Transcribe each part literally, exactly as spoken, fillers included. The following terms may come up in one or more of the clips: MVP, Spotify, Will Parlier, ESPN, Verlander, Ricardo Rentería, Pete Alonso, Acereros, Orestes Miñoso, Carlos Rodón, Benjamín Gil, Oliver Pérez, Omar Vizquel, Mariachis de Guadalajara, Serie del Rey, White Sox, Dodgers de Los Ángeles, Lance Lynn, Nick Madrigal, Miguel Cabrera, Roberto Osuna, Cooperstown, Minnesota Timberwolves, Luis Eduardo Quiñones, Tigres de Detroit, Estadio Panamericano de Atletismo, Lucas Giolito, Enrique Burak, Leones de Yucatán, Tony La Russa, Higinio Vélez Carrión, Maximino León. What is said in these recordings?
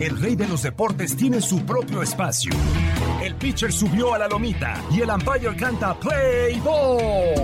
El rey de los deportes tiene su propio espacio. El pitcher subió a la lomita y el umpire canta Play Ball.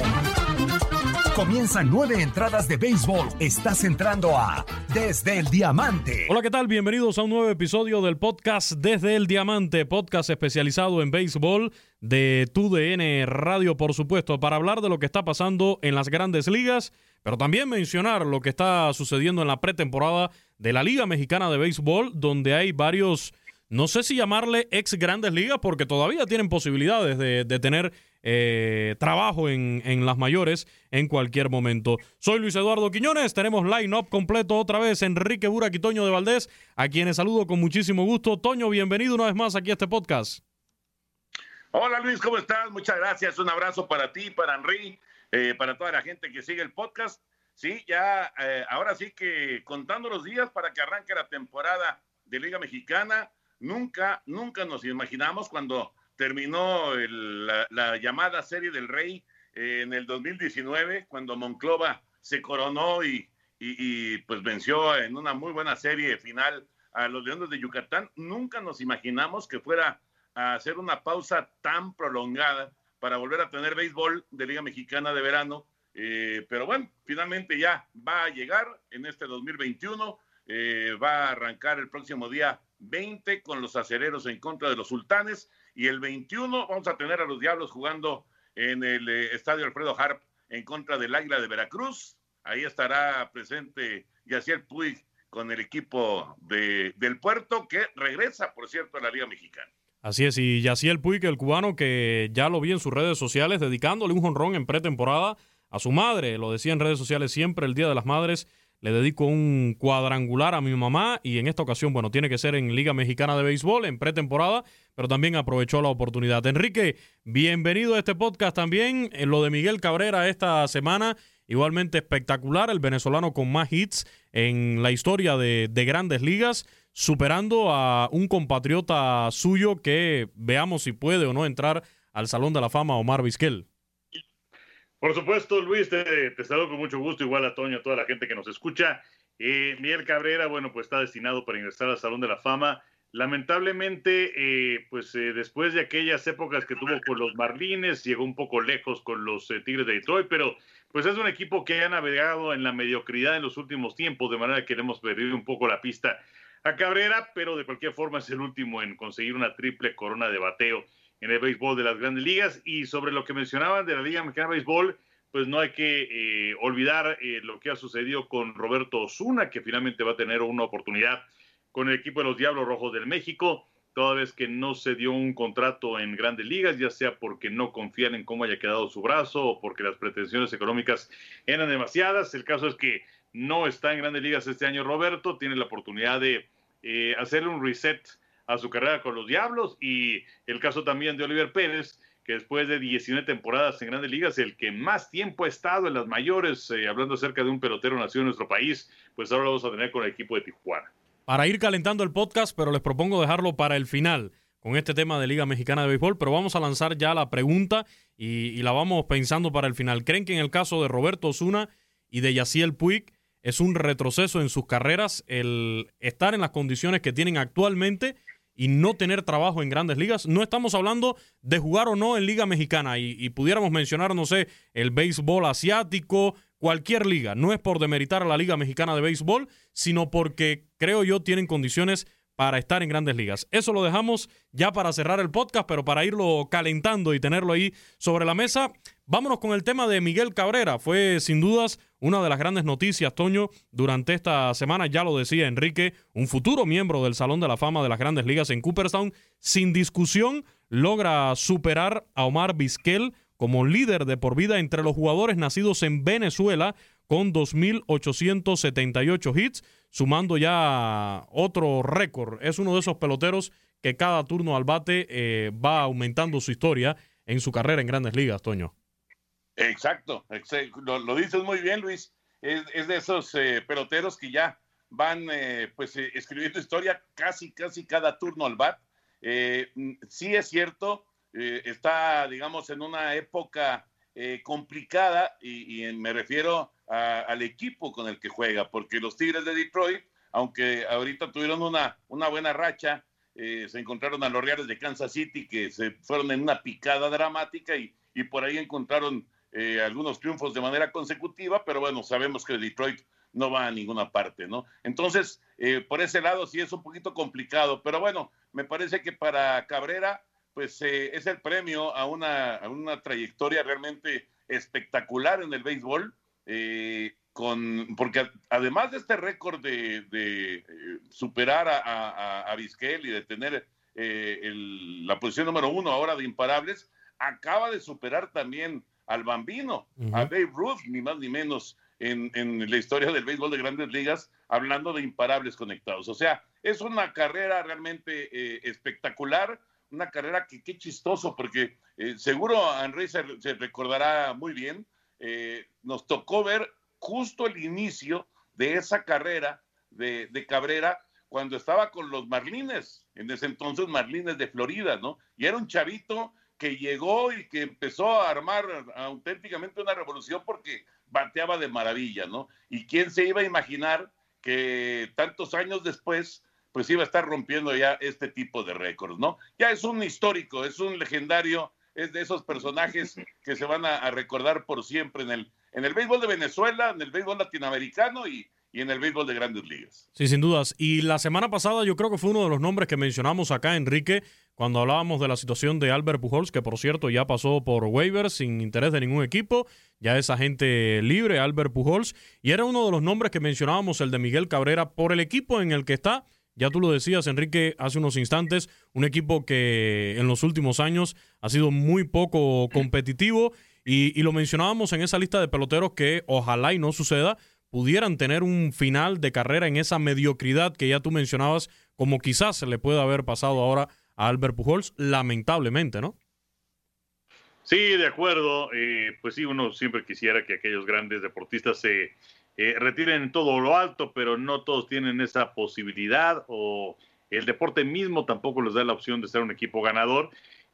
Comienzan nueve entradas de béisbol. Estás entrando a Desde el Diamante. Hola, ¿qué tal? Bienvenidos a un nuevo episodio del podcast Desde el Diamante, podcast especializado en béisbol de tu D N Radio, por supuesto, para hablar de lo que está pasando en las grandes ligas, pero también mencionar lo que está sucediendo en la pretemporada de la Liga Mexicana de Béisbol, donde hay varios, no sé si llamarle ex grandes ligas, porque todavía tienen posibilidades de, de tener eh, trabajo en, en las mayores en cualquier momento. Soy Luis Eduardo Quiñones, tenemos line-up completo otra vez, Enrique Burak y Toño de Valdés, a quienes saludo con muchísimo gusto. Toño, bienvenido una vez más aquí a este podcast. Hola Luis, ¿cómo estás? Muchas gracias, un abrazo para ti, para Henry, Eh, para toda la gente que sigue el podcast. Sí, ya eh, ahora sí que contando los días para que arranque la temporada de Liga Mexicana. Nunca, nunca nos imaginamos cuando terminó el, la, la llamada Serie del Rey eh, en el dos mil diecinueve, cuando Monclova se coronó y, y, y pues venció en una muy buena serie final a los Leones de Yucatán. Nunca nos imaginamos que fuera a hacer una pausa tan prolongada para volver a tener béisbol de Liga Mexicana de verano, eh, pero bueno, finalmente ya va a llegar en este dos mil veintiuno, eh, va a arrancar el próximo día veinte con los acereros en contra de los sultanes, y el veintiuno vamos a tener a los Diablos jugando en el eh, Estadio Alfredo Harp en contra del Águila de Veracruz. Ahí estará presente Yasiel Puig con el equipo de, del Puerto, que regresa, por cierto, a la Liga Mexicana. Así es, y Yasiel Puig, el cubano, que ya lo vi en sus redes sociales, dedicándole un jonrón en pretemporada a su madre. Lo decía en redes sociales siempre, el Día de las Madres, le dedico un cuadrangular a mi mamá, y en esta ocasión, bueno, tiene que ser en Liga Mexicana de Béisbol, en pretemporada, pero también aprovechó la oportunidad. Enrique, bienvenido a este podcast también. En lo de Miguel Cabrera esta semana, igualmente espectacular, el venezolano con más hits en la historia de, de Grandes Ligas, superando a un compatriota suyo que veamos si puede o no entrar al Salón de la Fama, Omar Vizquel. Por supuesto, Luis, te, te saludo con mucho gusto, igual a Toño, a toda la gente que nos escucha. Eh, Miguel Cabrera, bueno, pues está destinado para ingresar al Salón de la Fama. Lamentablemente, eh, pues eh, después de aquellas épocas que tuvo con los Marlins, llegó un poco lejos con los eh, Tigres de Detroit, pero pues es un equipo que ha navegado en la mediocridad en los últimos tiempos, de manera que le hemos perdido un poco la pista a Cabrera, pero de cualquier forma es el último en conseguir una triple corona de bateo en el béisbol de las grandes ligas. Y sobre lo que mencionaban de la Liga Mexicana de Béisbol, pues no hay que eh, olvidar eh, lo que ha sucedido con Roberto Osuna, que finalmente va a tener una oportunidad con el equipo de los Diablos Rojos del México, toda vez que no se dio un contrato en grandes ligas, ya sea porque no confían en cómo haya quedado su brazo o porque las pretensiones económicas eran demasiadas. El caso es que no está en grandes ligas este año Roberto, tiene la oportunidad de eh, hacerle un reset a su carrera con los Diablos, y el caso también de Oliver Pérez, que después de diecinueve temporadas en grandes ligas, el que más tiempo ha estado en las mayores, eh, hablando acerca de un pelotero nacido en nuestro país, pues ahora lo vamos a tener con el equipo de Tijuana. Para ir calentando el podcast, pero les propongo dejarlo para el final con este tema de Liga Mexicana de Béisbol, pero vamos a lanzar ya la pregunta y, y la vamos pensando para el final. ¿Creen que en el caso de Roberto Osuna y de Yasiel Puig es un retroceso en sus carreras el estar en las condiciones que tienen actualmente y no tener trabajo en grandes ligas? No estamos hablando de jugar o no en Liga Mexicana, y, y pudiéramos mencionar, no sé, el béisbol asiático, cualquier liga. No es por demeritar a la Liga Mexicana de Béisbol, sino porque, creo yo, tienen condiciones para estar en grandes ligas. Eso lo dejamos ya para cerrar el podcast, pero para irlo calentando y tenerlo ahí sobre la mesa, vámonos con el tema de Miguel Cabrera. Fue sin dudas una de las grandes noticias, Toño, durante esta semana. Ya lo decía Enrique, un futuro miembro del Salón de la Fama de las Grandes Ligas en Cooperstown, sin discusión logra superar a Omar Vizquel como líder de por vida entre los jugadores nacidos en Venezuela, con dos mil ochocientos setenta y ocho hits, sumando ya otro récord. Es uno de esos peloteros que cada turno al bate eh, va aumentando su historia en su carrera en Grandes Ligas, Toño. Exacto, exacto. Lo, lo dices muy bien, Luis. Es, es de esos eh, peloteros que ya van eh, pues eh, escribiendo historia casi, casi cada turno al bat. Eh, sí es cierto, eh, está, digamos, en una época eh, complicada y, y me refiero a, al equipo con el que juega, porque los Tigres de Detroit, aunque ahorita tuvieron una, una buena racha, eh, se encontraron a los Reales de Kansas City que se fueron en una picada dramática y, y por ahí encontraron eh, algunos triunfos de manera consecutiva, pero bueno, sabemos que Detroit no va a ninguna parte, ¿no? Entonces, eh, por ese lado sí es un poquito complicado, pero bueno, me parece que para Cabrera, pues eh, es el premio a una, a una trayectoria realmente espectacular en el béisbol, eh, con, porque además de este récord de, de eh, superar a, a, a Vizquel y de tener eh, el, la posición número uno ahora de imparables, acaba de superar también al Bambino, uh-huh. a Babe Ruth, ni más ni menos, en, en la historia del béisbol de Grandes Ligas, hablando de imparables conectados. O sea, es una carrera realmente eh, espectacular, una carrera que qué chistoso, porque eh, seguro Andrés se, se recordará muy bien, eh, nos tocó ver justo el inicio de esa carrera de, de Cabrera, cuando estaba con los Marlins, en ese entonces Marlins de Florida, ¿no? Y era un chavito que llegó y que empezó a armar auténticamente una revolución porque bateaba de maravilla, ¿no? Y quién se iba a imaginar que tantos años después, pues iba a estar rompiendo ya este tipo de récords, ¿no? Ya es un histórico, es un legendario, es de esos personajes que se van a, a recordar por siempre en el, en el béisbol de Venezuela, en el béisbol latinoamericano y, y en el béisbol de Grandes Ligas. Sí, sin dudas. Y la semana pasada yo creo que fue uno de los nombres que mencionamos acá, Enrique, cuando hablábamos de la situación de Albert Pujols, que por cierto ya pasó por waivers sin interés de ningún equipo, ya es agente libre Albert Pujols, y era uno de los nombres que mencionábamos, el de Miguel Cabrera, por el equipo en el que está. Ya tú lo decías, Enrique, hace unos instantes, un equipo que en los últimos años ha sido muy poco competitivo, y, y lo mencionábamos en esa lista de peloteros que ojalá y no suceda, pudieran tener un final de carrera en esa mediocridad que ya tú mencionabas, como quizás se le pueda haber pasado ahora a Albert Pujols, lamentablemente, ¿no? Sí, de acuerdo. Eh, pues sí, uno siempre quisiera que aquellos grandes deportistas se eh, retiren en todo lo alto, pero no todos tienen esa posibilidad, o el deporte mismo tampoco les da la opción de ser un equipo ganador.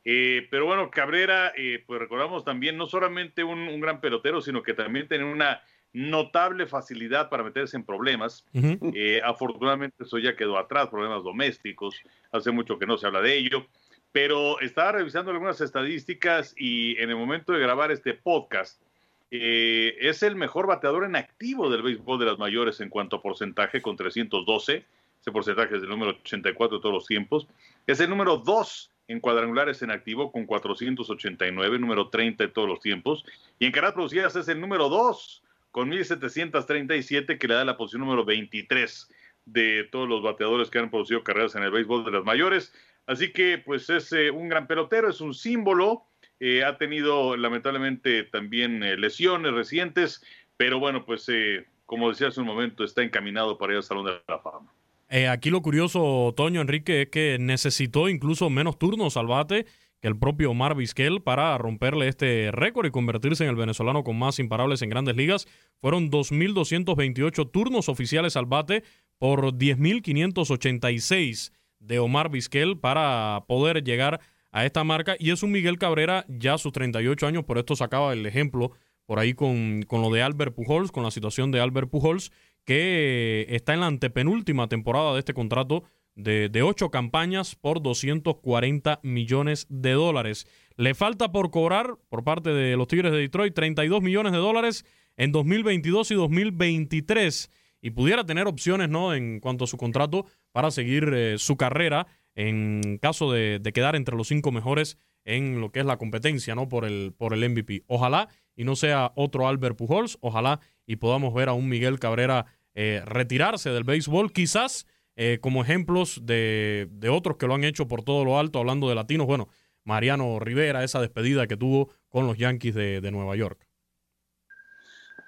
Eh, pero bueno, Cabrera, eh, pues recordamos también no solamente un, un gran pelotero, sino que también tiene una notable facilidad para meterse en problemas. Uh-huh. Eh, afortunadamente eso ya quedó atrás, problemas domésticos, hace mucho que no se habla de ello, pero estaba revisando algunas estadísticas y en el momento de grabar este podcast, eh, es el mejor bateador en activo del béisbol de las mayores en cuanto a porcentaje, con trescientos doce, ese porcentaje es el número ochenta y cuatro de todos los tiempos, es el número dos en cuadrangulares en activo con cuatrocientos ochenta y nueve, número treinta de todos los tiempos, y en carreras producidas es el número dos, con mil setecientos treinta y siete, que le da la posición número veintitrés de todos los bateadores que han producido carreras en el béisbol de las mayores. Así que, pues, es eh, un gran pelotero, es un símbolo. Eh, ha tenido, lamentablemente, también eh, lesiones recientes, pero bueno, pues, eh, como decía hace un momento, está encaminado para ir al Salón de la Fama. Eh, aquí lo curioso, Toño, Enrique, es que necesitó incluso menos turnos al bate el propio Omar Vizquel para romperle este récord y convertirse en el venezolano con más imparables en Grandes Ligas. Fueron dos mil doscientos veintiocho turnos oficiales al bate por diez mil quinientos ochenta y seis de Omar Vizquel para poder llegar a esta marca. Y es un Miguel Cabrera ya a sus treinta y ocho años, por esto sacaba el ejemplo por ahí con, con lo de Albert Pujols, con la situación de Albert Pujols, que está en la antepenúltima temporada de este contrato De, de ocho campañas por doscientos cuarenta millones de dólares. Le falta por cobrar por parte de los Tigres de Detroit treinta y dos millones de dólares en dos mil veintidós y dos mil veintitrés. Y pudiera tener opciones, ¿no?, en cuanto a su contrato para seguir eh, su carrera en caso de, de quedar entre los cinco mejores en lo que es la competencia, ¿no?, por el, por el M V P. Ojalá y no sea otro Albert Pujols, ojalá y podamos ver a un Miguel Cabrera eh, retirarse del béisbol, quizás. Eh, como ejemplos de, de otros que lo han hecho por todo lo alto, hablando de latinos, bueno, Mariano Rivera, esa despedida que tuvo con los Yankees de, de Nueva York.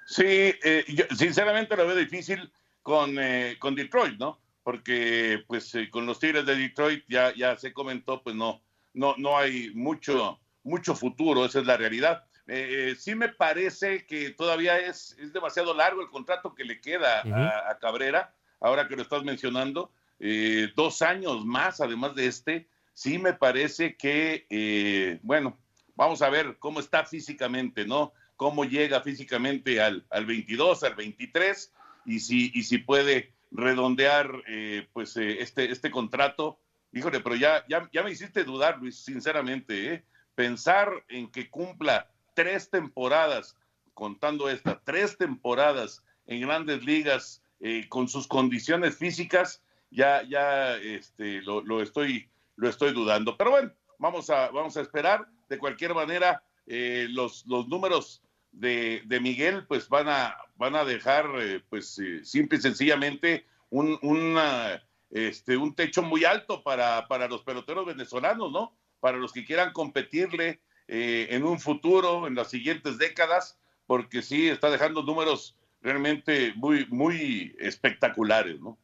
Sí, eh, yo sinceramente lo veo difícil con, eh, con Detroit, ¿no? Porque pues eh, con los Tigres de Detroit, ya, ya se comentó, pues no, no, no hay mucho, mucho futuro, esa es la realidad. Eh, eh, sí me parece que todavía es, es demasiado largo el contrato que le queda uh-huh. a, a Cabrera, ahora que lo estás mencionando, eh, dos años más, además de este, sí me parece que, eh, bueno, vamos a ver cómo está físicamente, ¿no? Cómo llega físicamente al, al veintidós, al veintitrés, y si, y si puede redondear eh, pues eh, este, este contrato. Híjole, pero ya, ya, ya me hiciste dudar, Luis, sinceramente. ¿eh? Pensar en que cumpla tres temporadas, contando esta, tres temporadas en Grandes Ligas eh, con sus condiciones físicas, ya, ya este, lo, lo, estoy, lo estoy dudando. Pero bueno, vamos a, vamos a esperar. De cualquier manera, eh, los, los números De, de Miguel, pues van a van a dejar, eh, pues eh, simple y sencillamente un una, este un techo muy alto para para los peloteros venezolanos, ¿no? Para los que quieran competirle eh, en un futuro, en las siguientes décadas, porque sí está dejando números realmente muy muy espectaculares, ¿no?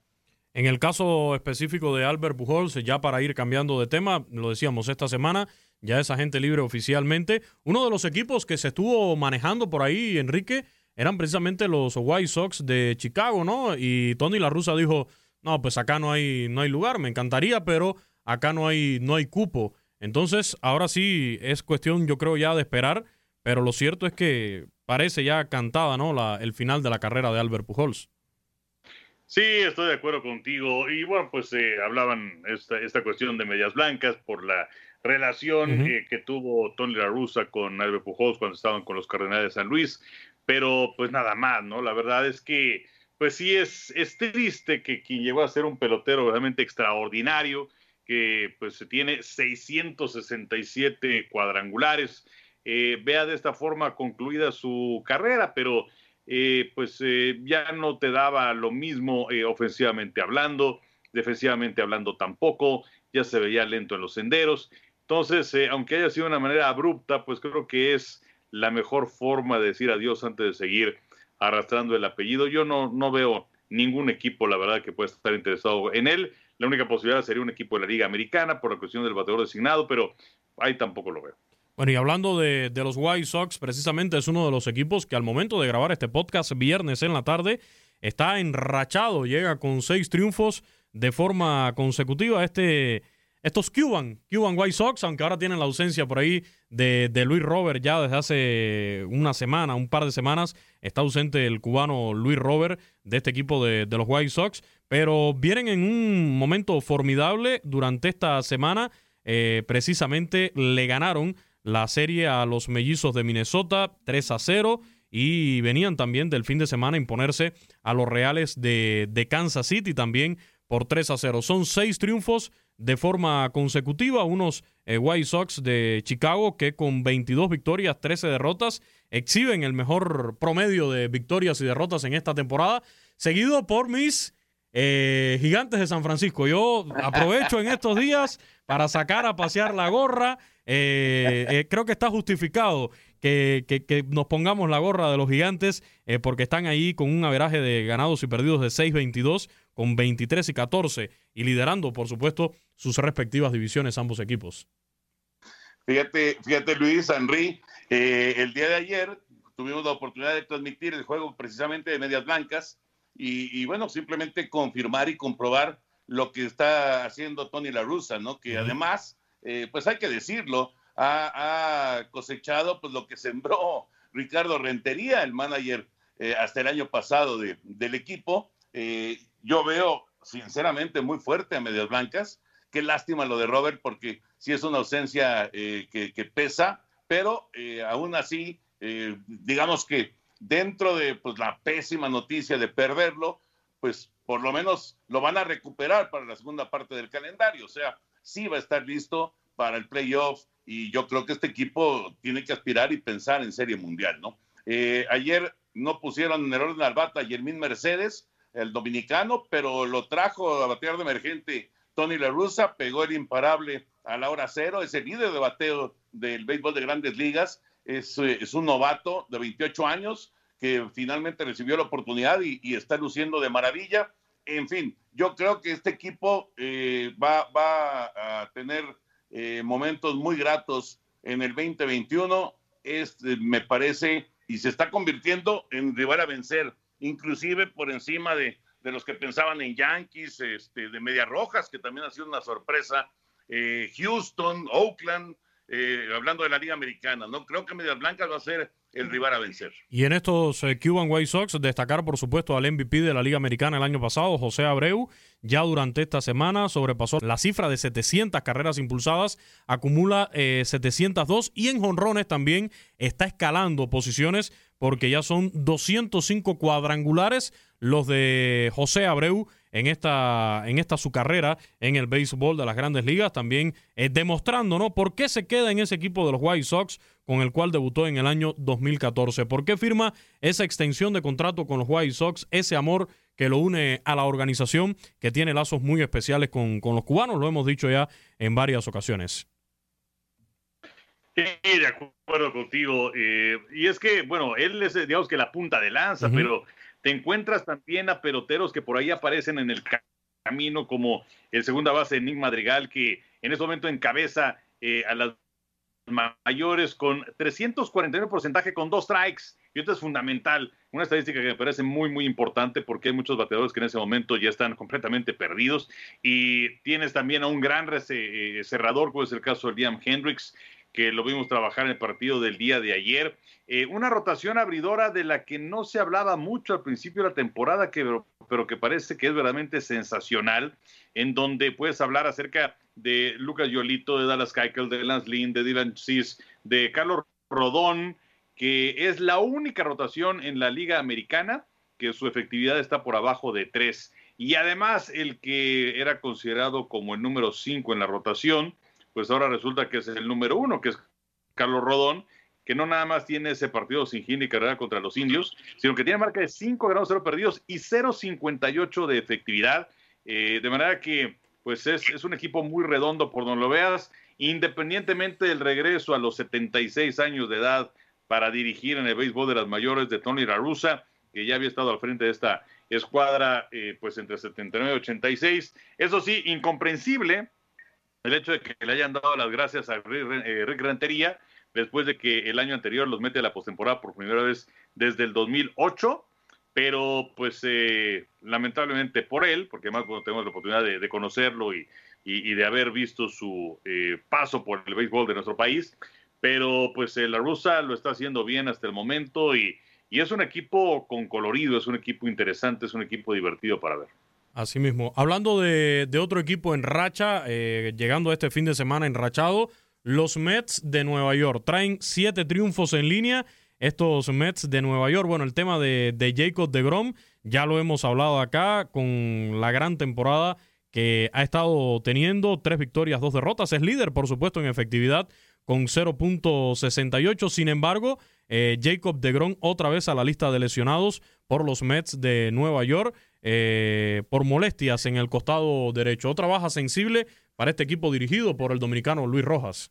En el caso específico de Albert Pujols, ya para ir cambiando de tema, lo decíamos esta semana, ya es agente libre oficialmente. Uno de los equipos que se estuvo manejando por ahí, Enrique, eran precisamente los White Sox de Chicago, ¿no? Y Tony La Russa dijo, no, pues acá no hay, no hay lugar, me encantaría, pero acá no hay, no hay cupo. Entonces, ahora sí es cuestión, yo creo, ya de esperar, pero lo cierto es que parece ya cantada, ¿no? La, el final de la carrera de Albert Pujols. Sí, estoy de acuerdo contigo. Y bueno, pues eh, hablaban esta, esta cuestión de medias blancas por la relación uh-huh. eh, que tuvo Tony La Russa con Albert Pujols cuando estaban con los Cardenales de San Luis. Pero pues nada más, ¿no? La verdad es que pues sí es, es triste que quien llegó a ser un pelotero realmente extraordinario, que pues tiene seiscientos sesenta y siete cuadrangulares, eh, vea de esta forma concluida su carrera, pero... Eh, pues eh, ya no te daba lo mismo eh, ofensivamente hablando, defensivamente hablando tampoco, ya se veía lento en los senderos. Entonces, eh, aunque haya sido de una manera abrupta, pues creo que es la mejor forma de decir adiós antes de seguir arrastrando el apellido. Yo no, no veo ningún equipo, la verdad, que pueda estar interesado en él. La única posibilidad sería un equipo de la Liga Americana por la cuestión del bateador designado, pero ahí tampoco lo veo. Bueno, y hablando de, de los White Sox, precisamente es uno de los equipos que al momento de grabar este podcast viernes en la tarde está enrachado, llega con seis triunfos de forma consecutiva. Este, estos Cuban, Cuban White Sox, aunque ahora tienen la ausencia por ahí de, de Luis Robert ya desde hace una semana, un par de semanas, está ausente el cubano Luis Robert de este equipo de, de los White Sox, pero vienen en un momento formidable durante esta semana, eh, precisamente le ganaron la serie a los mellizos de Minnesota tres a cero y venían también del fin de semana a imponerse a los Reales de, de Kansas City también por tres a cero. Son seis triunfos de forma consecutiva, unos eh, White Sox de Chicago que con veintidós victorias, trece derrotas, exhiben el mejor promedio de victorias y derrotas en esta temporada, seguido por mis eh, Gigantes de San Francisco. Yo aprovecho en estos días para sacar a pasear la gorra. Eh, eh, creo que está justificado que, que, que nos pongamos la gorra de los Gigantes eh, porque están ahí con un averaje de ganados y perdidos de seis veintidós con veintitrés y catorce y liderando, por supuesto, sus respectivas divisiones ambos equipos. Fíjate, fíjate Luis, Henry, eh, el día de ayer tuvimos la oportunidad de transmitir el juego precisamente de Medias Blancas y, y bueno, simplemente confirmar y comprobar lo que está haciendo Tony La Russa, ¿no? Que uh-huh. además... Eh, pues hay que decirlo, ha, ha cosechado pues lo que sembró Ricardo Rentería, el manager eh, hasta el año pasado de, del equipo. Eh, yo veo sinceramente muy fuerte a Medias Blancas. Qué lástima lo de Robert porque sí es una ausencia eh, que, que pesa, pero eh, aún así, eh, digamos que dentro de pues, la pésima noticia de perderlo, pues por lo menos lo van a recuperar para la segunda parte del calendario, o sea, sí va a estar listo para el playoff y yo creo que este equipo tiene que aspirar y pensar en Serie Mundial, ¿no? Eh, ayer no pusieron en el orden al bata a Yermín Mercedes, el dominicano, pero lo trajo a batear de emergente Tony La Russa, pegó el imparable a la hora cero, es el líder de bateo del béisbol de Grandes Ligas, es, es un novato de veintiocho años que finalmente recibió la oportunidad y, y está luciendo de maravilla. En fin, yo creo que este equipo eh, va, va a tener eh, momentos muy gratos en el veinte veintiuno, este, me parece, y se está convirtiendo en rival a vencer, inclusive por encima de, de los que pensaban en Yankees, este, de Medias Rojas, que también ha sido una sorpresa, eh, Houston, Oakland, eh, hablando de la Liga Americana, ¿no? Creo que Medias Blancas va a ser el rival a vencer. Y en estos eh, Cuban White Sox, destacar por supuesto al M V P de la Liga Americana el año pasado, José Abreu. Ya durante esta semana sobrepasó la cifra de setecientas carreras impulsadas, acumula eh, setecientas dos, y en jonrones también está escalando posiciones porque ya son doscientos cinco cuadrangulares los de José Abreu en esta, en esta su carrera en el béisbol de las Grandes Ligas, también eh, demostrando, ¿no?, por qué se queda en ese equipo de los White Sox con el cual debutó en el año dos mil catorce. ¿Por qué firma esa extensión de contrato con los White Sox? Ese amor que lo une a la organización, que tiene lazos muy especiales con, con los cubanos, lo hemos dicho ya en varias ocasiones. Sí, de acuerdo contigo. Eh, y es que, bueno, él es, digamos, que la punta de lanza, uh-huh. pero te encuentras también a peloteros que por ahí aparecen en el camino, como el segunda base Nick Madrigal, que en ese momento encabeza eh, a las mayores con trescientos cuarenta y nueve porcentaje con dos strikes, y esto es fundamental, una estadística que me parece muy muy importante porque hay muchos bateadores que en ese momento ya están completamente perdidos, y tienes también a un gran cerrador como es el caso de Liam Hendricks, que lo vimos trabajar en el partido del día de ayer. Eh, una rotación abridora de la que no se hablaba mucho al principio de la temporada, que, pero que parece que es verdaderamente sensacional, en donde puedes hablar acerca de Lucas Giolito, de Dallas Keuchel, de Lance Lynn, de Dylan Cease, de Carlos Rodón, que es la única rotación en la Liga Americana que su efectividad está por abajo de tres. Y además, el que era considerado como el número cinco en la rotación, pues ahora resulta que es el número uno, que es Carlos Rodón, que no nada más tiene ese partido sin hit ni carrera contra los Indios, sino que tiene marca de cinco ganados, cero perdidos y cero punto cincuenta y ocho de efectividad. Eh, de manera que pues es, es un equipo muy redondo por donde lo veas, independientemente del regreso a los setenta y seis años de edad para dirigir en el béisbol de las mayores de Tony La Russa, que ya había estado al frente de esta escuadra eh, pues entre setenta y nueve y ochenta y seis. Eso sí, incomprensible el hecho de que le hayan dado las gracias a Rick Rentería después de que el año anterior los mete a la postemporada por primera vez desde el dos mil ocho, pero pues eh, lamentablemente por él, porque además bueno, tenemos la oportunidad de, de conocerlo y, y, y de haber visto su eh, paso por el béisbol de nuestro país, pero pues eh, La Russa lo está haciendo bien hasta el momento, y, y es un equipo con colorido, es un equipo interesante, es un equipo divertido para ver. Así mismo. Hablando de, de otro equipo en racha, eh, llegando a este fin de semana enrachado, los Mets de Nueva York traen siete triunfos en línea. Estos Mets de Nueva York, bueno, el tema de, de Jacob de Grom, ya lo hemos hablado acá, con la gran temporada que ha estado teniendo, tres victorias, dos derrotas. Es líder, por supuesto, en efectividad con cero punto sesenta y ocho. Sin embargo, eh, Jacob de Grom otra vez a la lista de lesionados por los Mets de Nueva York. Eh, por molestias en el costado derecho. Otra baja sensible para este equipo dirigido por el dominicano Luis Rojas.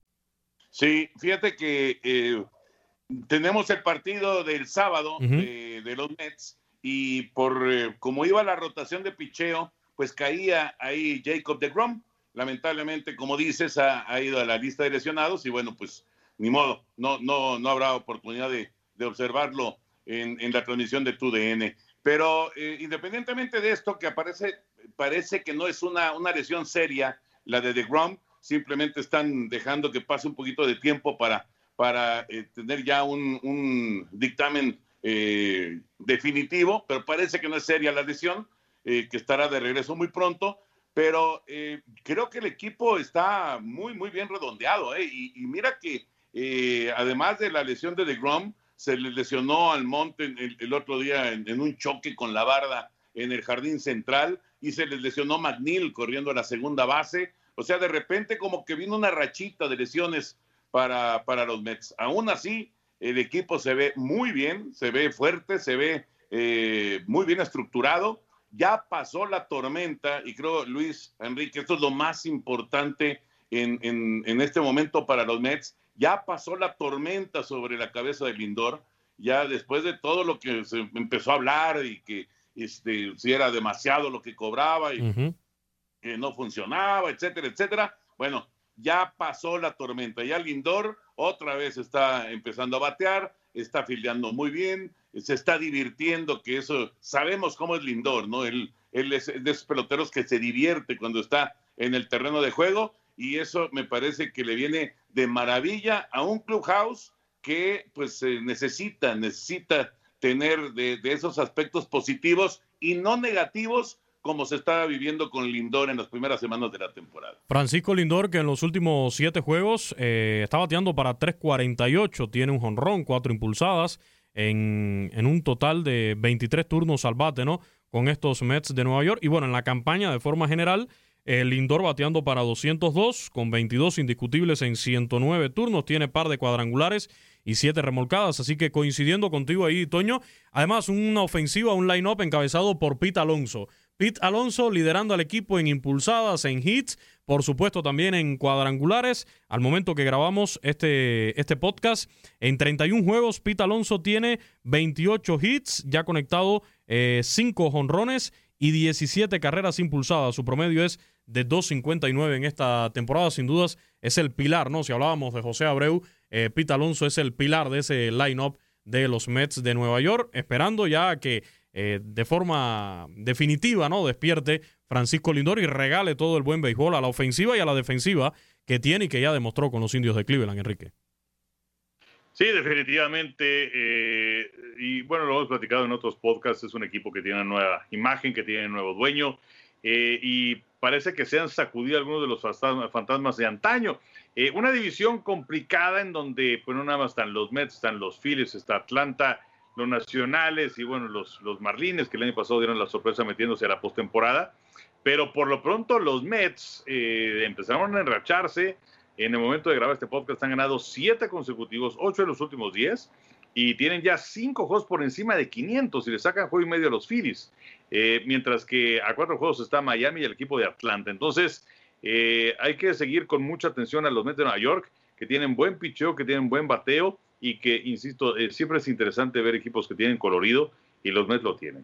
Sí, fíjate que eh, tenemos el partido del sábado uh-huh. eh, de los Mets, y por eh, como iba la rotación de picheo, pues caía ahí Jacob de Grom. Lamentablemente, como dices, ha, ha ido a la lista de lesionados, y bueno, pues ni modo, no, no, no habrá oportunidad de, de observarlo en, en la transmisión de tu D N. Pero eh, independientemente de esto, que aparece, parece que no es una, una lesión seria la de de Grom, simplemente están dejando que pase un poquito de tiempo para, para eh, tener ya un, un dictamen eh, definitivo, pero parece que no es seria la lesión, eh, que estará de regreso muy pronto, pero eh, creo que el equipo está muy, muy bien redondeado, ¿eh? y, y mira que eh, además de la lesión de de Grom, se les lesionó al Monte el, el otro día en, en un choque con la barda en el jardín central, y se les lesionó McNeil corriendo a la segunda base. O sea, de repente como que vino una rachita de lesiones para, para los Mets. Aún así, el equipo se ve muy bien, se ve fuerte, se ve eh, muy bien estructurado. Ya pasó la tormenta, y creo, Luis Enrique, esto es lo más importante en, en, en este momento para los Mets. Ya pasó la tormenta sobre la cabeza de Lindor, ya después de todo lo que se empezó a hablar y que este, si era demasiado lo que cobraba y uh-huh. que no funcionaba, etcétera, etcétera. Bueno, ya pasó la tormenta, ya Lindor otra vez está empezando a batear, está fildeando muy bien, se está divirtiendo, que eso, sabemos cómo es Lindor, ¿no? Él, él es de esos peloteros que se divierte cuando está en el terreno de juego, y eso me parece que le viene de maravilla a un clubhouse que pues eh, necesita, necesita tener de, de esos aspectos positivos y no negativos como se está viviendo con Lindor en las primeras semanas de la temporada. Francisco Lindor, que en los últimos siete juegos eh, está bateando para tres cuarenta y ocho, tiene un jonrón, cuatro impulsadas, en, en un total de veintitrés turnos al bate, ¿no? Con estos Mets de Nueva York. Y bueno, en la campaña de forma general, el Lindor bateando para doscientos dos, con veintidós indiscutibles en ciento nueve turnos, tiene par de cuadrangulares y siete remolcadas, así que coincidiendo contigo ahí, Toño. Además, una ofensiva, un line-up encabezado por Pete Alonso. Pete Alonso liderando al equipo en impulsadas, en hits, por supuesto también en cuadrangulares. Al momento que grabamos este, este podcast, en treinta y uno juegos, Pete Alonso tiene veintiocho hits, ya conectado eh, cinco jonrones y diecisiete carreras impulsadas. Su promedio es de dos cincuenta y nueve en esta temporada. Sin dudas es el pilar, ¿no? Si hablábamos de José Abreu, eh, Pete Alonso es el pilar de ese line-up de los Mets de Nueva York, esperando ya que eh, de forma definitiva, ¿no?, despierte Francisco Lindor y regale todo el buen béisbol a la ofensiva y a la defensiva que tiene y que ya demostró con los Indios de Cleveland, Enrique. Sí, definitivamente, eh, y bueno, lo hemos platicado en otros podcasts, es un equipo que tiene nueva imagen, que tiene nuevo dueño, eh, y parece que se han sacudido algunos de los fantasmas de antaño. Eh, una división complicada en donde, pues no nada más están los Mets, están los Phillies, está Atlanta, los Nacionales y bueno, los, los Marlins, que el año pasado dieron la sorpresa metiéndose a la postemporada, pero por lo pronto los Mets eh, empezaron a enracharse. En el momento de grabar este podcast han ganado siete consecutivos, ocho de los últimos diez, y tienen ya cinco juegos por encima de quinientos y le sacan juego y medio a los Phillies, eh, mientras que a cuatro juegos está Miami y el equipo de Atlanta. Entonces eh, hay que seguir con mucha atención a los Mets de Nueva York, que tienen buen picheo, que tienen buen bateo y que, insisto, eh, siempre es interesante ver equipos que tienen colorido, y los Mets lo tienen.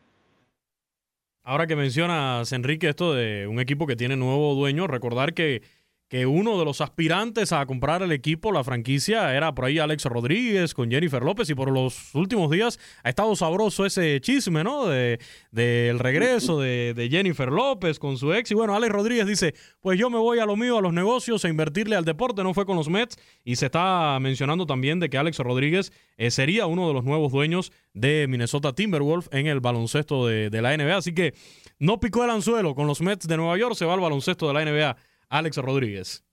Ahora que mencionas, Enrique, esto de un equipo que tiene nuevo dueño, recordar que que uno de los aspirantes a comprar el equipo, la franquicia, era por ahí Alex Rodríguez con Jennifer López, y por los últimos días ha estado sabroso ese chisme, ¿no?, de del regreso de, de Jennifer López con su ex. Y bueno, Alex Rodríguez dice, pues yo me voy a lo mío, a los negocios, a invertirle al deporte, no fue con los Mets, y se está mencionando también de que Alex Rodríguez eh, sería uno de los nuevos dueños de Minnesota Timberwolves en el baloncesto de, de la N B A, así que no picó el anzuelo con los Mets de Nueva York, se va al baloncesto de la N B A Alex Rodríguez.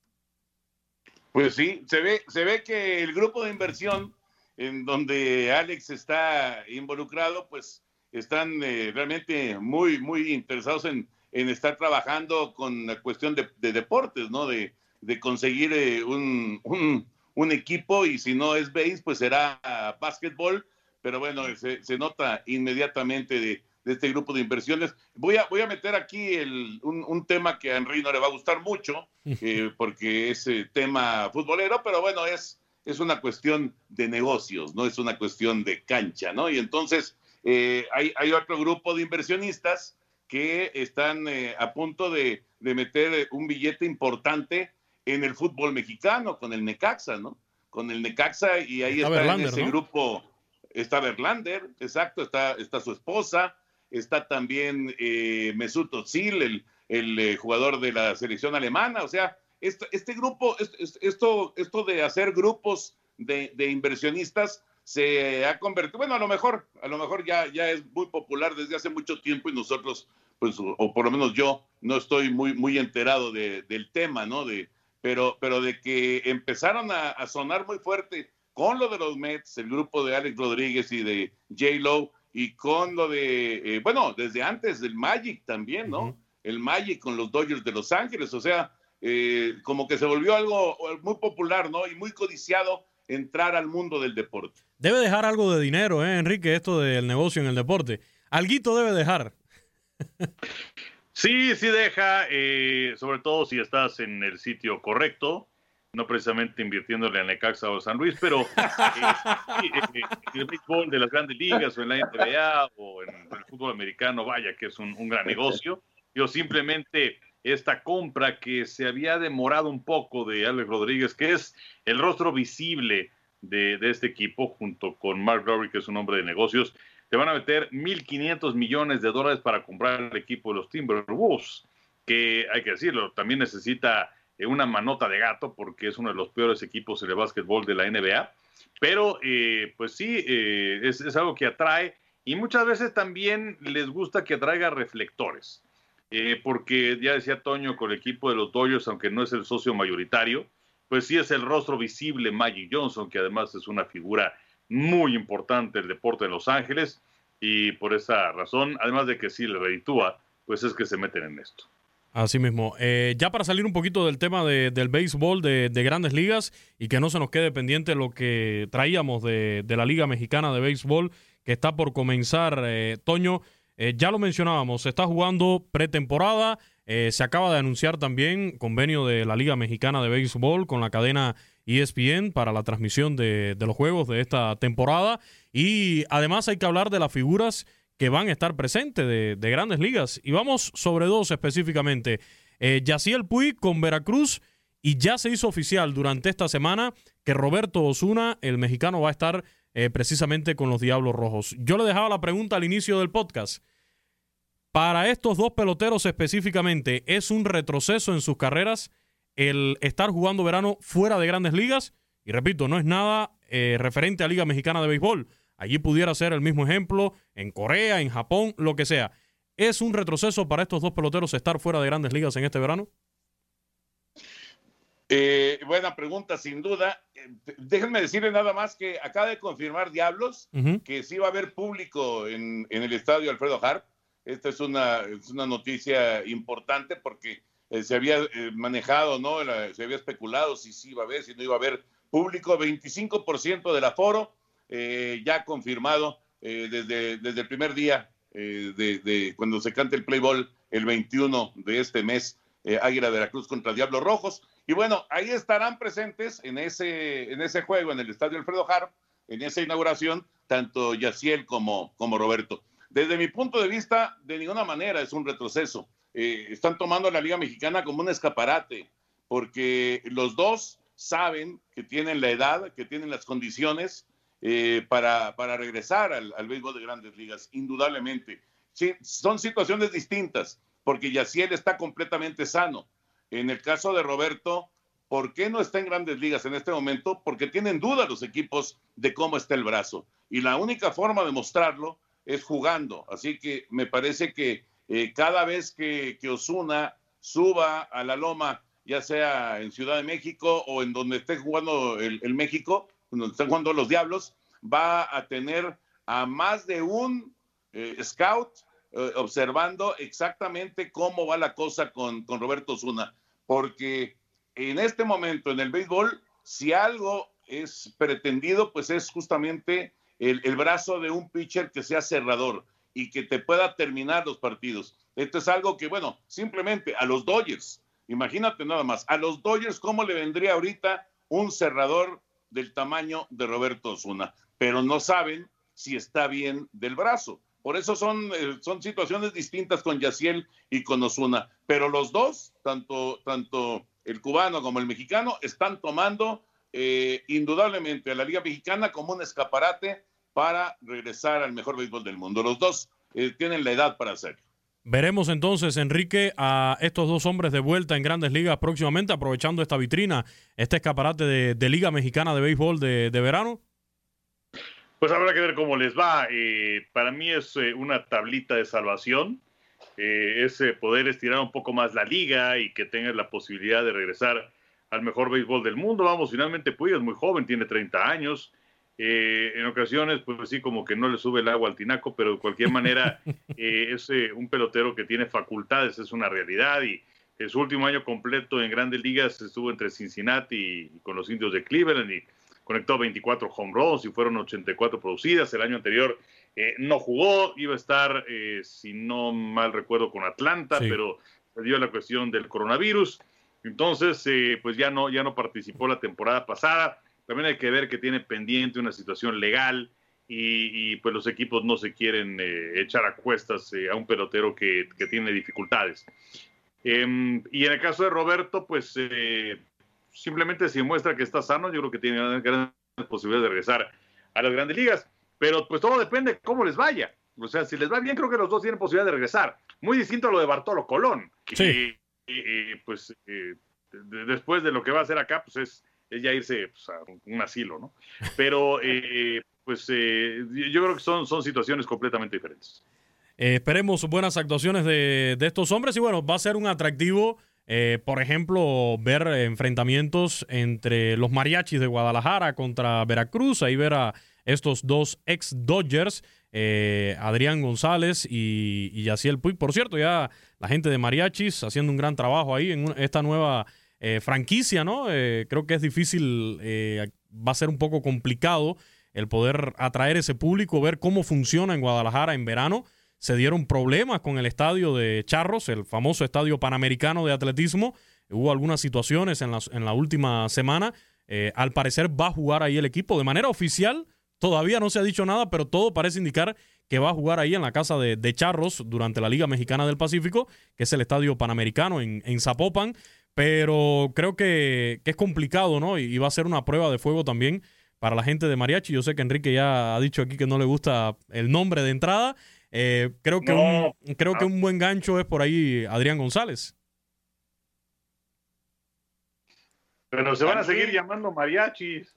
Pues sí, se ve, se ve que el grupo de inversión en donde Alex está involucrado, pues están eh, realmente muy, muy interesados en, en estar trabajando con la cuestión de, de deportes, ¿no? De, de conseguir eh, un, un, un equipo, y si no es béis, pues será básquetbol, pero bueno, se, se nota inmediatamente de de este grupo de inversiones. Voy a, voy a meter aquí el, un, un tema que a Henry no le va a gustar mucho, eh, porque es eh, tema futbolero, pero bueno, es, es una cuestión de negocios, no es una cuestión de cancha, ¿no? Y entonces eh, hay, hay otro grupo de inversionistas que están eh, a punto de, de meter un billete importante en el fútbol mexicano, con el Necaxa, ¿no? Con el Necaxa, y ahí está, está Verlander, en ese, ¿no?, grupo. Está Verlander, exacto, está, está su esposa, está también eh, Mesut Özil, el, el eh, jugador de la selección alemana. O sea, este, este grupo, este, esto, esto de hacer grupos de, de inversionistas se ha convertido, bueno, a lo mejor, a lo mejor ya, ya es muy popular desde hace mucho tiempo, y nosotros, pues, o, o por lo menos yo, no estoy muy, muy enterado de, del tema, ¿no? De, pero, pero de que empezaron a, a sonar muy fuerte con lo de los Mets, el grupo de Alex Rodríguez y de J-Lo, y con lo de, eh, bueno, desde antes del Magic también, ¿no? Uh-huh. El Magic con los Dodgers de Los Ángeles, o sea, eh, como que se volvió algo muy popular, ¿no? Y muy codiciado entrar al mundo del deporte. Debe dejar algo de dinero, ¿eh, Enrique, esto del negocio en el deporte? Alguito debe dejar. Sí, sí deja, eh, sobre todo si estás en el sitio correcto, no precisamente invirtiéndole en Necaxa o San Luis, pero eh, sí, eh, en el béisbol de las grandes ligas o en la N B A o en el fútbol americano, vaya que es un, un gran negocio. Yo simplemente esta compra que se había demorado un poco de Alex Rodríguez, que es el rostro visible de, de este equipo, junto con Mark Lowry, que es un hombre de negocios, te van a meter mil quinientos millones de dólares para comprar el equipo de los Timberwolves, que hay que decirlo, también necesita una manota de gato porque es uno de los peores equipos en el básquetbol de la N B A. Pero, eh, pues sí, eh, es, es algo que atrae y muchas veces también les gusta que atraiga reflectores. Eh, porque ya decía Toño, con el equipo de los Dodgers, aunque no es el socio mayoritario, pues sí es el rostro visible Magic Johnson, que además es una figura muy importante del deporte de Los Ángeles, y por esa razón, además de que sí le reditúa, pues es que se meten en esto. Así mismo. Eh, ya para salir un poquito del tema de, del béisbol de, de grandes ligas y que no se nos quede pendiente lo que traíamos de, de la Liga Mexicana de Béisbol, que está por comenzar, eh, Toño, eh, ya lo mencionábamos, se está jugando pretemporada, eh, se acaba de anunciar también convenio de la Liga Mexicana de Béisbol con la cadena E S P N para la transmisión de, de los juegos de esta temporada, y además hay que hablar de las figuras que van a estar presentes de, de grandes ligas, y vamos sobre dos específicamente. eh, Yasiel Puig con Veracruz, y ya se hizo oficial durante esta semana que Roberto Osuna, el mexicano, va a estar eh, precisamente con los Diablos Rojos. Yo le dejaba la pregunta al inicio del podcast: para estos dos peloteros específicamente, ¿es un retroceso en sus carreras el estar jugando verano fuera de grandes ligas? Y repito, no es nada eh, referente a Liga Mexicana de Béisbol. Allí pudiera ser el mismo ejemplo en Corea, en Japón, lo que sea. ¿Es un retroceso para estos dos peloteros estar fuera de grandes ligas en este verano? Eh, buena pregunta, sin duda. Déjenme decirle nada más que acaba de confirmar Diablos uh-huh. que sí va a haber público en, en el Estadio Alfredo Harp. Esta es una, es una noticia importante porque eh, se había eh, manejado, ¿no? La, se había especulado si sí iba a haber, si no iba a haber público. veinticinco por ciento del aforo. Eh, ya confirmado eh, desde, desde el primer día eh, de, de cuando se cante el play ball el veintiuno de este mes, eh, Águila de Veracruz contra Diablos Rojos, y bueno, ahí estarán presentes en ese, en ese juego, en el Estadio Alfredo Harp, en esa inauguración, tanto Yasiel como, como Roberto. Desde mi punto de vista, de ninguna manera es un retroceso. Eh, están tomando a la Liga Mexicana como un escaparate, porque los dos saben que tienen la edad, que tienen las condiciones Eh, para, para regresar al, al béisbol de grandes ligas, indudablemente. Sí, son situaciones distintas, porque Yasiel está completamente sano. En el caso de Roberto, ¿por qué no está en grandes ligas en este momento? Porque tienen duda los equipos de cómo está el brazo. Y la única forma de mostrarlo es jugando. Así que me parece que eh, cada vez que, que Osuna suba a la loma, ya sea en Ciudad de México o en donde esté jugando el, el México, donde están jugando los Diablos, va a tener a más de un eh, scout eh, observando exactamente cómo va la cosa con, con Roberto Osuna, porque en este momento en el béisbol, si algo es pretendido, pues es justamente el, el brazo de un pitcher que sea cerrador y que te pueda terminar los partidos. Esto es algo que, bueno, simplemente a los Dodgers, imagínate nada más, a los Dodgers cómo le vendría ahorita un cerrador del tamaño de Roberto Osuna, pero no saben si está bien del brazo. Por eso son, eh, son situaciones distintas con Yasiel y con Osuna, pero los dos, tanto, tanto el cubano como el mexicano, están tomando eh, indudablemente a la Liga Mexicana como un escaparate para regresar al mejor béisbol del mundo. Los dos eh, tienen la edad para hacerlo. Veremos entonces, Enrique, a estos dos hombres de vuelta en Grandes Ligas próximamente, aprovechando esta vitrina, este escaparate de, de Liga Mexicana de Béisbol de, de verano. Pues habrá que ver cómo les va. Eh, para mí es eh, una tablita de salvación. Eh, es eh, poder estirar un poco más la liga y que tengas la posibilidad de regresar al mejor béisbol del mundo. Vamos, finalmente Puig es muy joven, tiene treinta años. Eh, en ocasiones, pues sí, como que no le sube el agua al tinaco, pero de cualquier manera eh, es eh, un pelotero que tiene facultades, es una realidad, y en su último año completo en Grandes Ligas estuvo entre Cincinnati y, y con los Indios de Cleveland, y conectó veinticuatro home runs y fueron ochenta y cuatro producidas. El año anterior eh, no jugó, iba a estar, eh, si no mal recuerdo, con Atlanta, sí, pero se dio la cuestión del coronavirus, entonces eh, pues ya no, ya no participó la temporada pasada. También hay que ver que tiene pendiente una situación legal y, y pues los equipos no se quieren eh, echar a cuestas eh, a un pelotero que, que tiene dificultades. Eh, y en el caso de Roberto, pues eh, simplemente si muestra que está sano, yo creo que tiene grandes posibilidades de regresar a las Grandes Ligas. Pero pues todo depende de cómo les vaya. O sea, si les va bien, creo que los dos tienen posibilidad de regresar. Muy distinto a lo de Bartolo Colón. Sí. Y, y, y pues eh, de, después de lo que va a hacer acá, pues es... es ya irse, pues, a un asilo, ¿no? Pero, eh, pues, eh, yo creo que son, son situaciones completamente diferentes. Eh, esperemos buenas actuaciones de, de estos hombres, y bueno, va a ser un atractivo, eh, por ejemplo, ver enfrentamientos entre los Mariachis de Guadalajara contra Veracruz, ahí ver a estos dos ex-Dodgers, eh, Adrián González y, y Yasiel Puig. Por cierto, ya la gente de Mariachis haciendo un gran trabajo ahí en un, esta nueva... Eh, franquicia, ¿no? Eh, creo que es difícil, eh, va a ser un poco complicado el poder atraer ese público, ver cómo funciona en Guadalajara en verano. Se dieron problemas con el estadio de Charros, el famoso estadio panamericano de atletismo. Hubo algunas situaciones en la, en la última semana. Eh, al parecer va a jugar ahí el equipo. De manera oficial, todavía no se ha dicho nada, pero todo parece indicar que va a jugar ahí en la casa de, de Charros durante la Liga Mexicana del Pacífico, que es el estadio panamericano en, en Zapopan. Pero creo que, que es complicado, ¿no? Y, y va a ser una prueba de fuego también para la gente de Mariachi. Yo sé que Enrique ya ha dicho aquí que no le gusta el nombre de entrada. Eh, creo que, no, un, creo no. que un buen gancho es por ahí Adrián González. Pero se van a seguir llamando mariachis.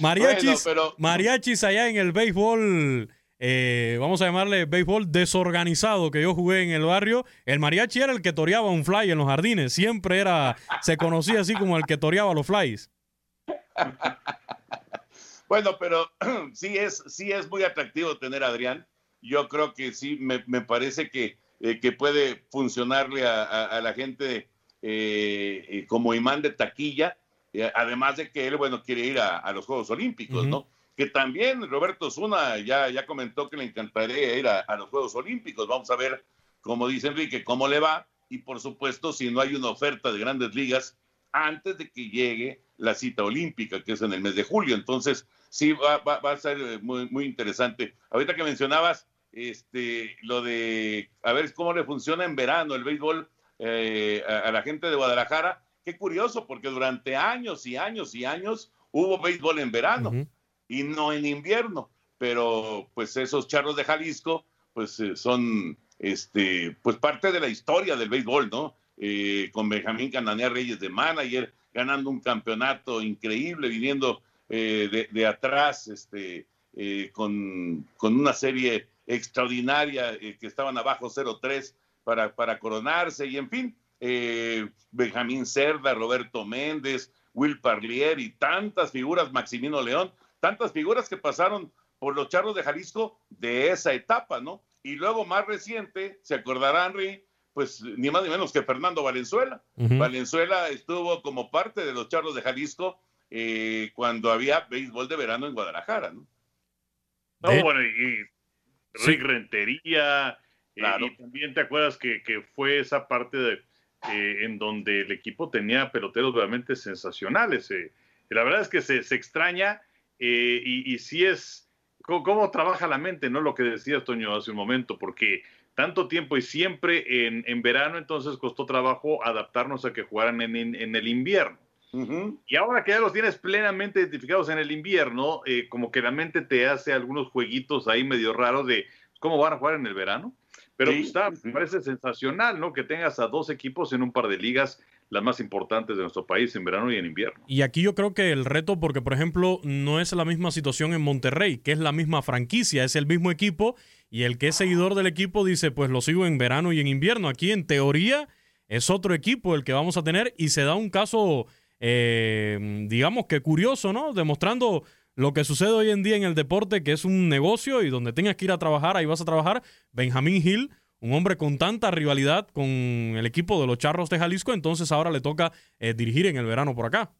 mariachis, bueno, pero... mariachis allá en el béisbol... Eh, vamos a llamarle béisbol desorganizado, que yo jugué en el barrio. El mariachi era el que toreaba un fly en los jardines. Siempre era, se conocía así como el que toreaba los flies. Bueno, pero sí es, sí es muy atractivo tener a Adrián. Yo creo que sí, me, me parece que, eh, que puede funcionarle a, a, a la gente eh, como imán de taquilla. Eh, además de que él, bueno, quiere ir a, a los Juegos Olímpicos, uh-huh. ¿no? Que también Roberto Osuna ya, ya comentó que le encantaría ir a, a los Juegos Olímpicos. Vamos a ver, como dice Enrique, cómo le va. Y, por supuesto, si no hay una oferta de Grandes Ligas antes de que llegue la cita olímpica, que es en el mes de julio. Entonces, sí, va, va, va a ser muy, muy interesante. Ahorita que mencionabas este, lo de a ver cómo le funciona en verano el béisbol eh, a, a la gente de Guadalajara. Qué curioso, porque durante años y años y años hubo béisbol en verano. Uh-huh. Y no en invierno, pero pues esos Charros de Jalisco pues eh, son este pues parte de la historia del béisbol, ¿no? Eh, con Benjamín Cananea Reyes de manager, ganando un campeonato increíble, viniendo eh, de, de atrás este eh, con, con una serie extraordinaria eh, que estaban abajo cero tres para, para coronarse, y en fin, eh, Benjamín Cerda, Roberto Méndez, Will Parlier y tantas figuras, Maximino León, tantas figuras que pasaron por los Charros de Jalisco de esa etapa, ¿no? Y luego más reciente, se acordará, Henry, pues ni más ni menos que Fernando Valenzuela. Uh-huh. Valenzuela estuvo como parte de los Charros de Jalisco eh, cuando había béisbol de verano en Guadalajara, ¿no? No, ¿Eh? bueno, y Rick sí. Rentería, claro. eh, y también te acuerdas que, que fue esa parte de, eh, en donde el equipo tenía peloteros realmente sensacionales. Eh. La verdad es que se, se extraña... Eh, y, y si es, ¿cómo, cómo trabaja la mente, ¿no? Lo que decías, Toño, hace un momento, porque tanto tiempo y siempre en, en verano, entonces costó trabajo adaptarnos a que jugaran en, en, en el invierno. Uh-huh. Y ahora que ya los tienes plenamente identificados en el invierno, eh, como que la mente te hace algunos jueguitos ahí medio raros de cómo van a jugar en el verano. Pero sí. Está, me parece sensacional, ¿no? Que tengas a dos equipos en un par de ligas, las más importantes de nuestro país en verano y en invierno. Y aquí yo creo que el reto, porque por ejemplo no es la misma situación en Monterrey, que es la misma franquicia, es el mismo equipo, y el que es seguidor del equipo dice, pues lo sigo en verano y en invierno. Aquí en teoría es otro equipo el que vamos a tener, y se da un caso, eh, digamos que curioso, ¿no? Demostrando lo que sucede hoy en día en el deporte, que es un negocio y donde tengas que ir a trabajar, ahí vas a trabajar. Benjamín Gil, un hombre con tanta rivalidad con el equipo de los Charros de Jalisco, entonces ahora le toca eh, dirigir en el verano por acá.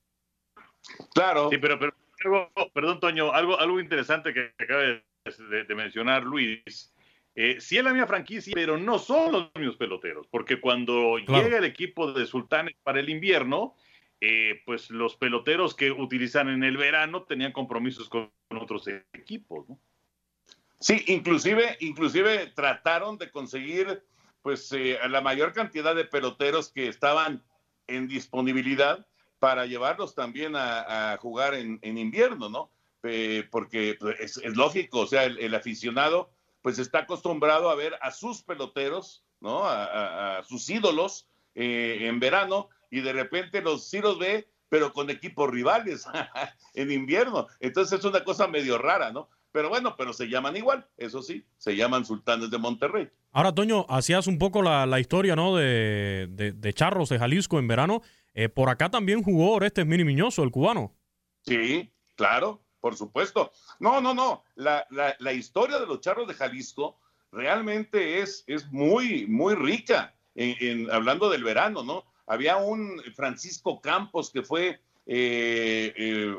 Claro. Sí, pero, pero perdón, Toño, algo, algo interesante que acaba de, de, de mencionar Luis. Eh, sí es la misma franquicia, pero no son los mismos peloteros, porque cuando claro. llega el equipo de Sultanes para el invierno, eh, pues los peloteros que utilizan en el verano tenían compromisos con otros equipos, ¿no? Sí, inclusive, inclusive trataron de conseguir pues eh, la mayor cantidad de peloteros que estaban en disponibilidad para llevarlos también a, a jugar en, en invierno, ¿no? Eh, porque es, es lógico, o sea, el, el aficionado pues está acostumbrado a ver a sus peloteros, ¿no? A, a, a sus ídolos eh, en verano, y de repente los sí los ve, pero con equipos rivales en invierno. Entonces es una cosa medio rara, ¿no? Pero bueno, pero se llaman igual, eso sí, se llaman Sultanes de Monterrey. Ahora, Toño, hacías un poco la, la historia, ¿no? De, de, de Charros de Jalisco en verano. Eh, por acá también jugó Orestes Mini Miñoso, el cubano. Sí, claro, por supuesto. No, no, no. La, la, la historia de los Charros de Jalisco realmente es, es muy, muy rica, en, en, hablando del verano, ¿no? Había un Francisco Campos que fue, eh, eh,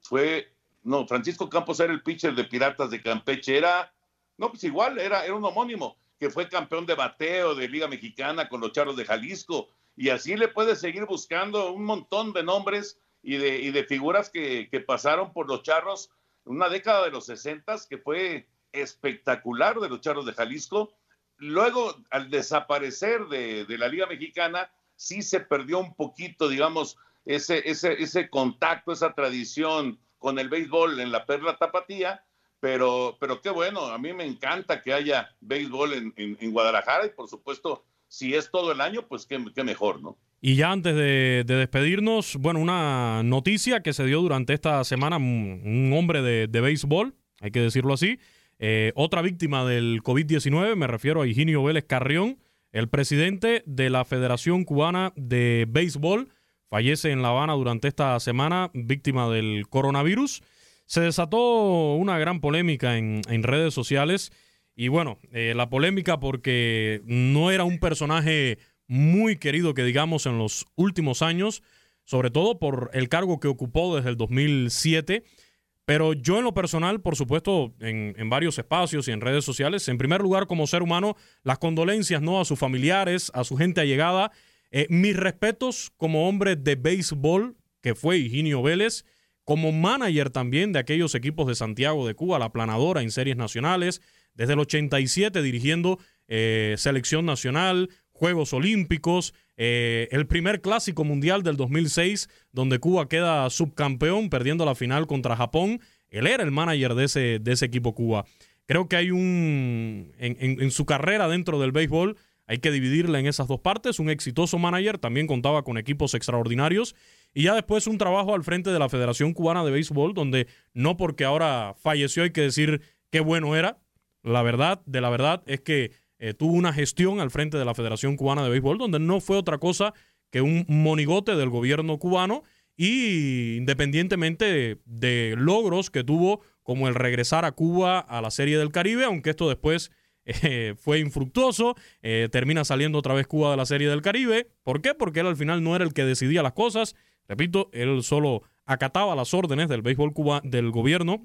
fue... No, Francisco Campos era el pitcher de Piratas de Campeche, era, no, pues igual, era, era un homónimo, que fue campeón de bateo de Liga Mexicana con los Charros de Jalisco, y así le puede seguir buscando un montón de nombres y de, y de figuras que, que pasaron por los Charros, una década de los sesentas que fue espectacular de los Charros de Jalisco. Luego, al desaparecer de, de la Liga Mexicana, sí se perdió un poquito, digamos, ese, ese, ese contacto, esa tradición con el béisbol en la perla tapatía, pero, pero qué bueno, a mí me encanta que haya béisbol en, en, en Guadalajara, y por supuesto, si es todo el año, pues qué, qué mejor, ¿no? Y ya antes de, de despedirnos, bueno, una noticia que se dio durante esta semana, un hombre de, de béisbol, hay que decirlo así, eh, otra víctima del covid diecinueve, me refiero a Higinio Vélez Carrión, el presidente de la Federación Cubana de Béisbol, fallece en La Habana durante esta semana, víctima del coronavirus. Se desató una gran polémica en, en redes sociales, y bueno, eh, la polémica porque no era un personaje muy querido, que digamos, en los últimos años, sobre todo por el cargo que ocupó desde el dos mil siete, pero yo en lo personal, por supuesto, en, en varios espacios y en redes sociales, en primer lugar como ser humano, las condolencias, ¿no?, a sus familiares, a su gente allegada. Eh, mis respetos como hombre de béisbol, que fue Higinio Vélez, como manager también de aquellos equipos de Santiago de Cuba, la Planadora, en series nacionales, desde el ochenta y siete dirigiendo eh, selección nacional, Juegos Olímpicos, eh, el primer Clásico Mundial del dos mil seis, donde Cuba queda subcampeón, perdiendo la final contra Japón. Él era el manager de ese, de ese equipo Cuba. Creo que hay un... en, en, en su carrera dentro del béisbol, hay que dividirla en esas dos partes. Un exitoso manager, también contaba con equipos extraordinarios, y ya después un trabajo al frente de la Federación Cubana de Béisbol, donde no porque ahora falleció hay que decir qué bueno era. La verdad, de la verdad, es que eh, tuvo una gestión al frente de la Federación Cubana de Béisbol, donde no fue otra cosa que un monigote del gobierno cubano, y independientemente de, de logros que tuvo, como el regresar a Cuba a la Serie del Caribe, aunque esto después... Eh, fue infructuoso, eh, termina saliendo otra vez Cuba de la Serie del Caribe. ¿Por qué? Porque él al final no era el que decidía las cosas. Repito, él solo acataba las órdenes del béisbol Cuba, del gobierno,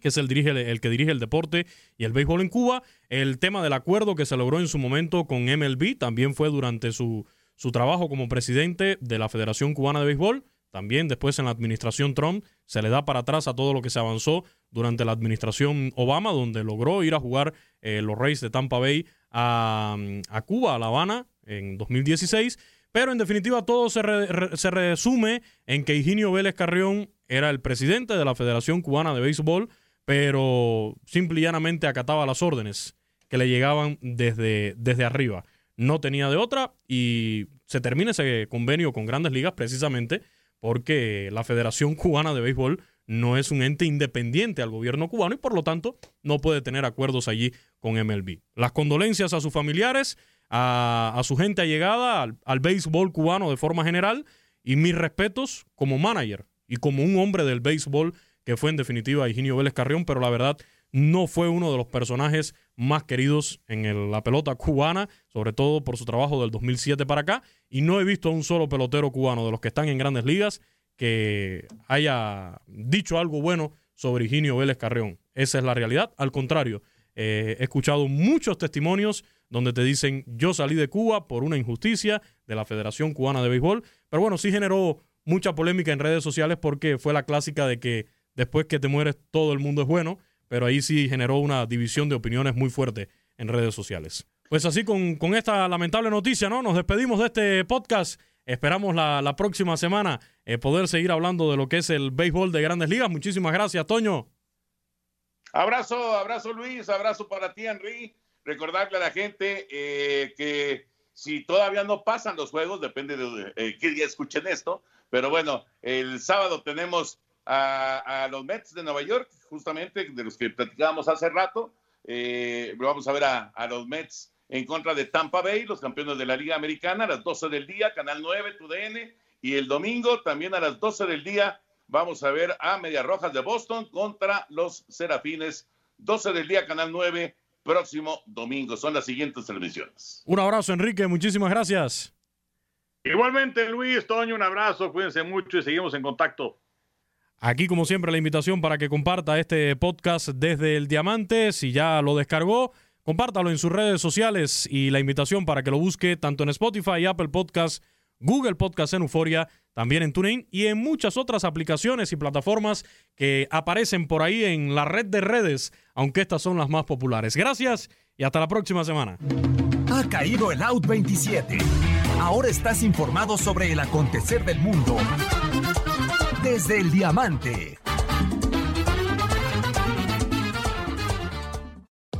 que es el, dirige, el que dirige el deporte y el béisbol en Cuba. El tema del acuerdo que se logró en su momento con M L B también fue durante su, su trabajo como presidente de la Federación Cubana de Béisbol. También después en la administración Trump se le da para atrás a todo lo que se avanzó durante la administración Obama, donde logró ir a jugar eh, los Rays de Tampa Bay a, a Cuba, a La Habana, en dos mil dieciséis. Pero en definitiva todo se, re, re, se resume en que Higinio Vélez Carrión era el presidente de la Federación Cubana de Béisbol, pero simple y llanamente acataba las órdenes que le llegaban desde, desde arriba. No tenía de otra, y se termina ese convenio con Grandes Ligas precisamente porque la Federación Cubana de Béisbol no es un ente independiente al gobierno cubano y por lo tanto no puede tener acuerdos allí con M L B. Las condolencias a sus familiares, a, a su gente allegada, al, al béisbol cubano de forma general, y mis respetos como manager y como un hombre del béisbol que fue en definitiva Higinio Vélez Carrión, pero la verdad no fue uno de los personajes más queridos en el, la pelota cubana, sobre todo por su trabajo del dos mil siete para acá, y no he visto a un solo pelotero cubano de los que están en Grandes Ligas que haya dicho algo bueno sobre Higinio Vélez Carrión. Esa es la realidad. Al contrario, eh, he escuchado muchos testimonios donde te dicen, yo salí de Cuba por una injusticia de la Federación Cubana de Béisbol, pero bueno, sí generó mucha polémica en redes sociales porque fue la clásica de que después que te mueres todo el mundo es bueno, pero ahí sí generó una división de opiniones muy fuerte en redes sociales. Pues así con, con esta lamentable noticia, ¿no? Nos despedimos de este podcast. Esperamos la, la próxima semana eh, poder seguir hablando de lo que es el béisbol de Grandes Ligas. Muchísimas gracias, Toño. Abrazo, abrazo Luis, abrazo para ti, Henry. Recordarle a la gente eh, que si todavía no pasan los juegos, depende de eh, qué día escuchen esto, pero bueno, el sábado tenemos a, a los Mets de Nueva York, justamente de los que platicábamos hace rato. Eh, vamos a ver a, a los Mets en contra de Tampa Bay, los campeones de la Liga Americana, a las doce del día, Canal nueve, T U D N, y el domingo también a las doce del día vamos a ver a Medias Rojas de Boston contra los Serafines, doce del día, Canal nueve, próximo domingo. Son las siguientes transmisiones. Un abrazo, Enrique, muchísimas gracias. Igualmente, Luis, Toño, un abrazo, cuídense mucho y seguimos en contacto. Aquí, como siempre, la invitación para que comparta este podcast desde el Diamante, si ya lo descargó, compártalo en sus redes sociales y la invitación para que lo busque tanto en Spotify, Apple Podcasts, Google Podcasts en Euforia, también en TuneIn y en muchas otras aplicaciones y plataformas que aparecen por ahí en la red de redes, aunque estas son las más populares. Gracias y hasta la próxima semana. Ha caído el out veintisiete. Ahora estás informado sobre el acontecer del mundo. Desde el Diamante.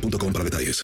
punto com para detalles.